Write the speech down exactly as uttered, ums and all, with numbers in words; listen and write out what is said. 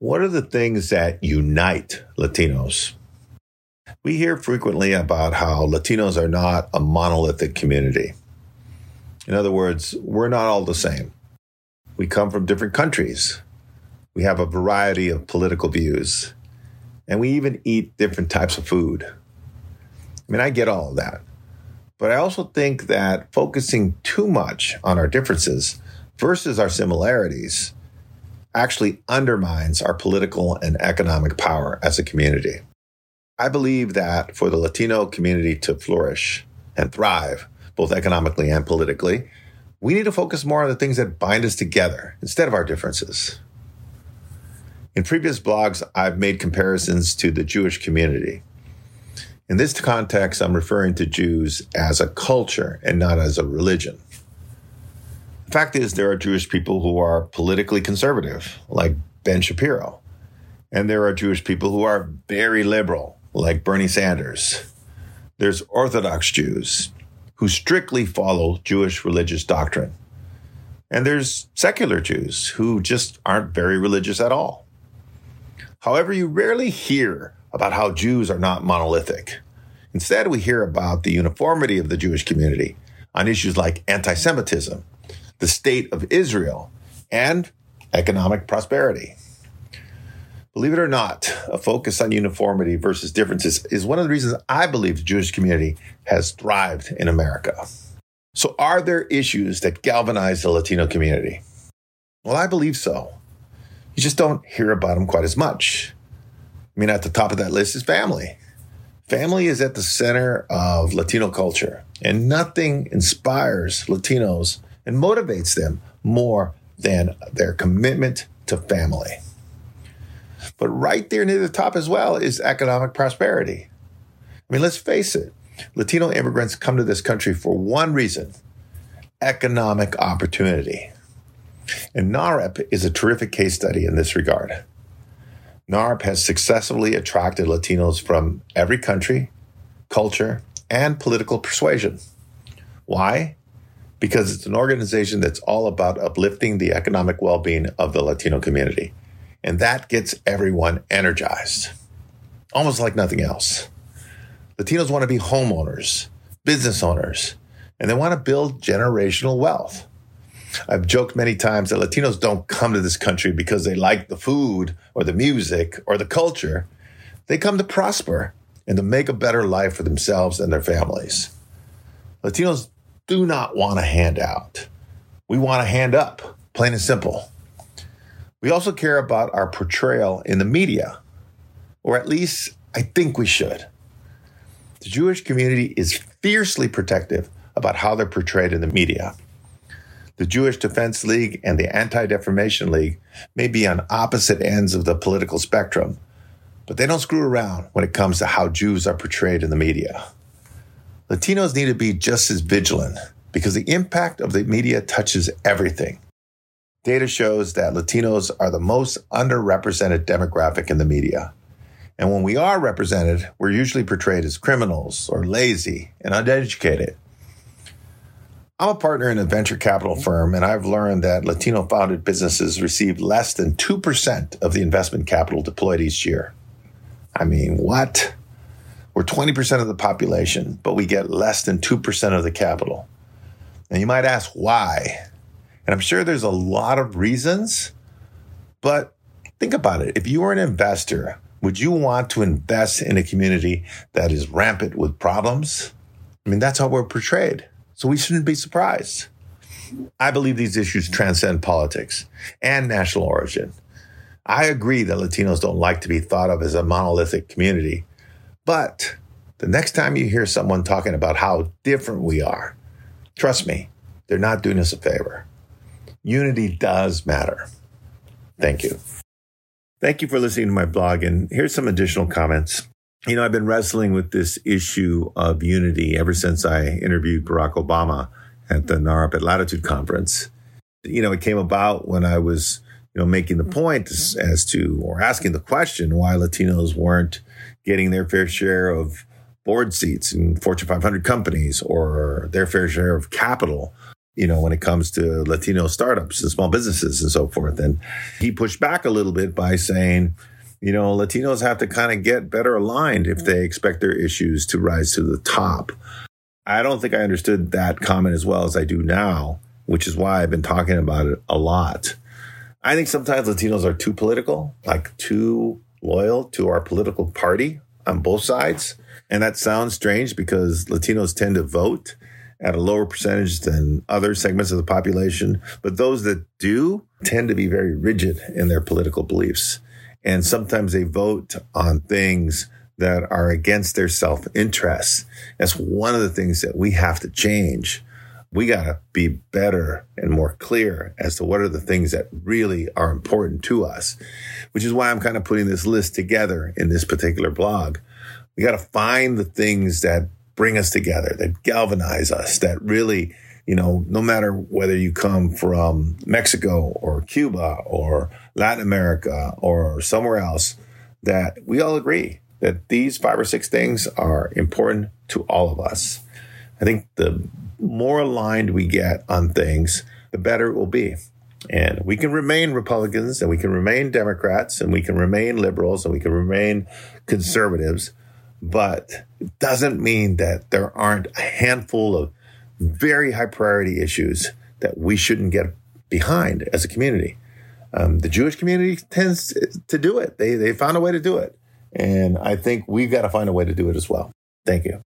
What are the things that unite Latinos? We hear frequently about how Latinos are not a monolithic community. In other words, we're not all the same. We come from different countries. We have a variety of political views. And we even eat different types of food. I mean, I get all of that. But I also think that focusing too much on our differences versus our similarities actually undermines our political and economic power as a community. I believe that for the Latino community to flourish and thrive, both economically and politically, we need to focus more on the things that bind us together instead of our differences. In previous blogs, I've made comparisons to the Jewish community. In this context, I'm referring to Jews as a culture and not as a religion. The fact is, there are Jewish people who are politically conservative, like Ben Shapiro, and there are Jewish people who are very liberal, like Bernie Sanders. There's Orthodox Jews who strictly follow Jewish religious doctrine. And there's secular Jews who just aren't very religious at all. However, you rarely hear about how Jews are not monolithic. Instead, we hear about the uniformity of the Jewish community on issues like anti-Semitism, the state of Israel, and economic prosperity. Believe it or not, a focus on uniformity versus differences is one of the reasons I believe the Jewish community has thrived in America. So are there issues that galvanize the Latino community? Well, I believe so. You just don't hear about them quite as much. I mean, at the top of that list is family. Family is at the center of Latino culture, and nothing inspires Latinos and motivates them more than their commitment to family. But right there near the top as well is economic prosperity. I mean, let's face it. Latino immigrants come to this country for one reason: economic opportunity. And NAHREP is a terrific case study in this regard. NAHREP has successfully attracted Latinos from every country, culture, and political persuasion. Why? Because it's an organization that's all about uplifting the economic well-being of the Latino community. And that gets everyone energized, almost like nothing else. Latinos want to be homeowners, business owners, and they want to build generational wealth. I've joked many times that Latinos don't come to this country because they like the food or the music or the culture. They come to prosper and to make a better life for themselves and their families. Latinos do not want a handout. We want a hand up, plain and simple. We also care about our portrayal in the media, or at least I think we should. The Jewish community is fiercely protective about how they're portrayed in the media. The Jewish Defense League and the Anti-Defamation League may be on opposite ends of the political spectrum, but they don't screw around when it comes to how Jews are portrayed in the media. Latinos need to be just as vigilant because the impact of the media touches everything. Data shows that Latinos are the most underrepresented demographic in the media. And when we are represented, we're usually portrayed as criminals or lazy and uneducated. I'm a partner in a venture capital firm, and I've learned that Latino-founded businesses receive less than two percent of the investment capital deployed each year. I mean, what? We're twenty percent of the population, but we get less than two percent of the capital. And you might ask why? And I'm sure there's a lot of reasons, but think about it. If you were an investor, would you want to invest in a community that is rampant with problems? I mean, that's how we're portrayed. So we shouldn't be surprised. I believe these issues transcend politics and national origin. I agree that Latinos don't like to be thought of as a monolithic community, but the next time you hear someone talking about how different we are, trust me, they're not doing us a favor. Unity does matter. Thank you. Thank you for listening to my blog. And here's some additional comments. You know, I've been wrestling with this issue of unity ever since I interviewed Barack Obama at the NAHREP Latitude Conference. You know, it came about when I was, you know, making the point as to, or asking the question, why Latinos weren't getting their fair share of board seats in Fortune five hundred companies or their fair share of capital you know, when it comes to Latino startups and small businesses and so forth. And he pushed back a little bit by saying, you know, Latinos have to kind of get better aligned if they expect their issues to rise to the top. I don't think I understood that comment as well as I do now, which is why I've been talking about it a lot. I think sometimes Latinos are too political, like too loyal to our political party on both sides. And that sounds strange because Latinos tend to vote at a lower percentage than other segments of the population. But those that do tend to be very rigid in their political beliefs. And sometimes they vote on things that are against their self-interest. That's one of the things that we have to change. We got to be better and more clear as to what are the things that really are important to us, which is why I'm kind of putting this list together in this particular blog. We got to find the things that bring us together, that galvanize us, that really, you know, no matter whether you come from Mexico or Cuba or Latin America or somewhere else, that we all agree that these five or six things are important to all of us. I think the more aligned we get on things, the better it will be. And we can remain Republicans and we can remain Democrats and we can remain liberals and we can remain conservatives. But it doesn't mean that there aren't a handful of very high priority issues that we shouldn't get behind as a community. Um, the Jewish community tends to do it. They, they found a way to do it. And I think we've got to find a way to do it as well. Thank you.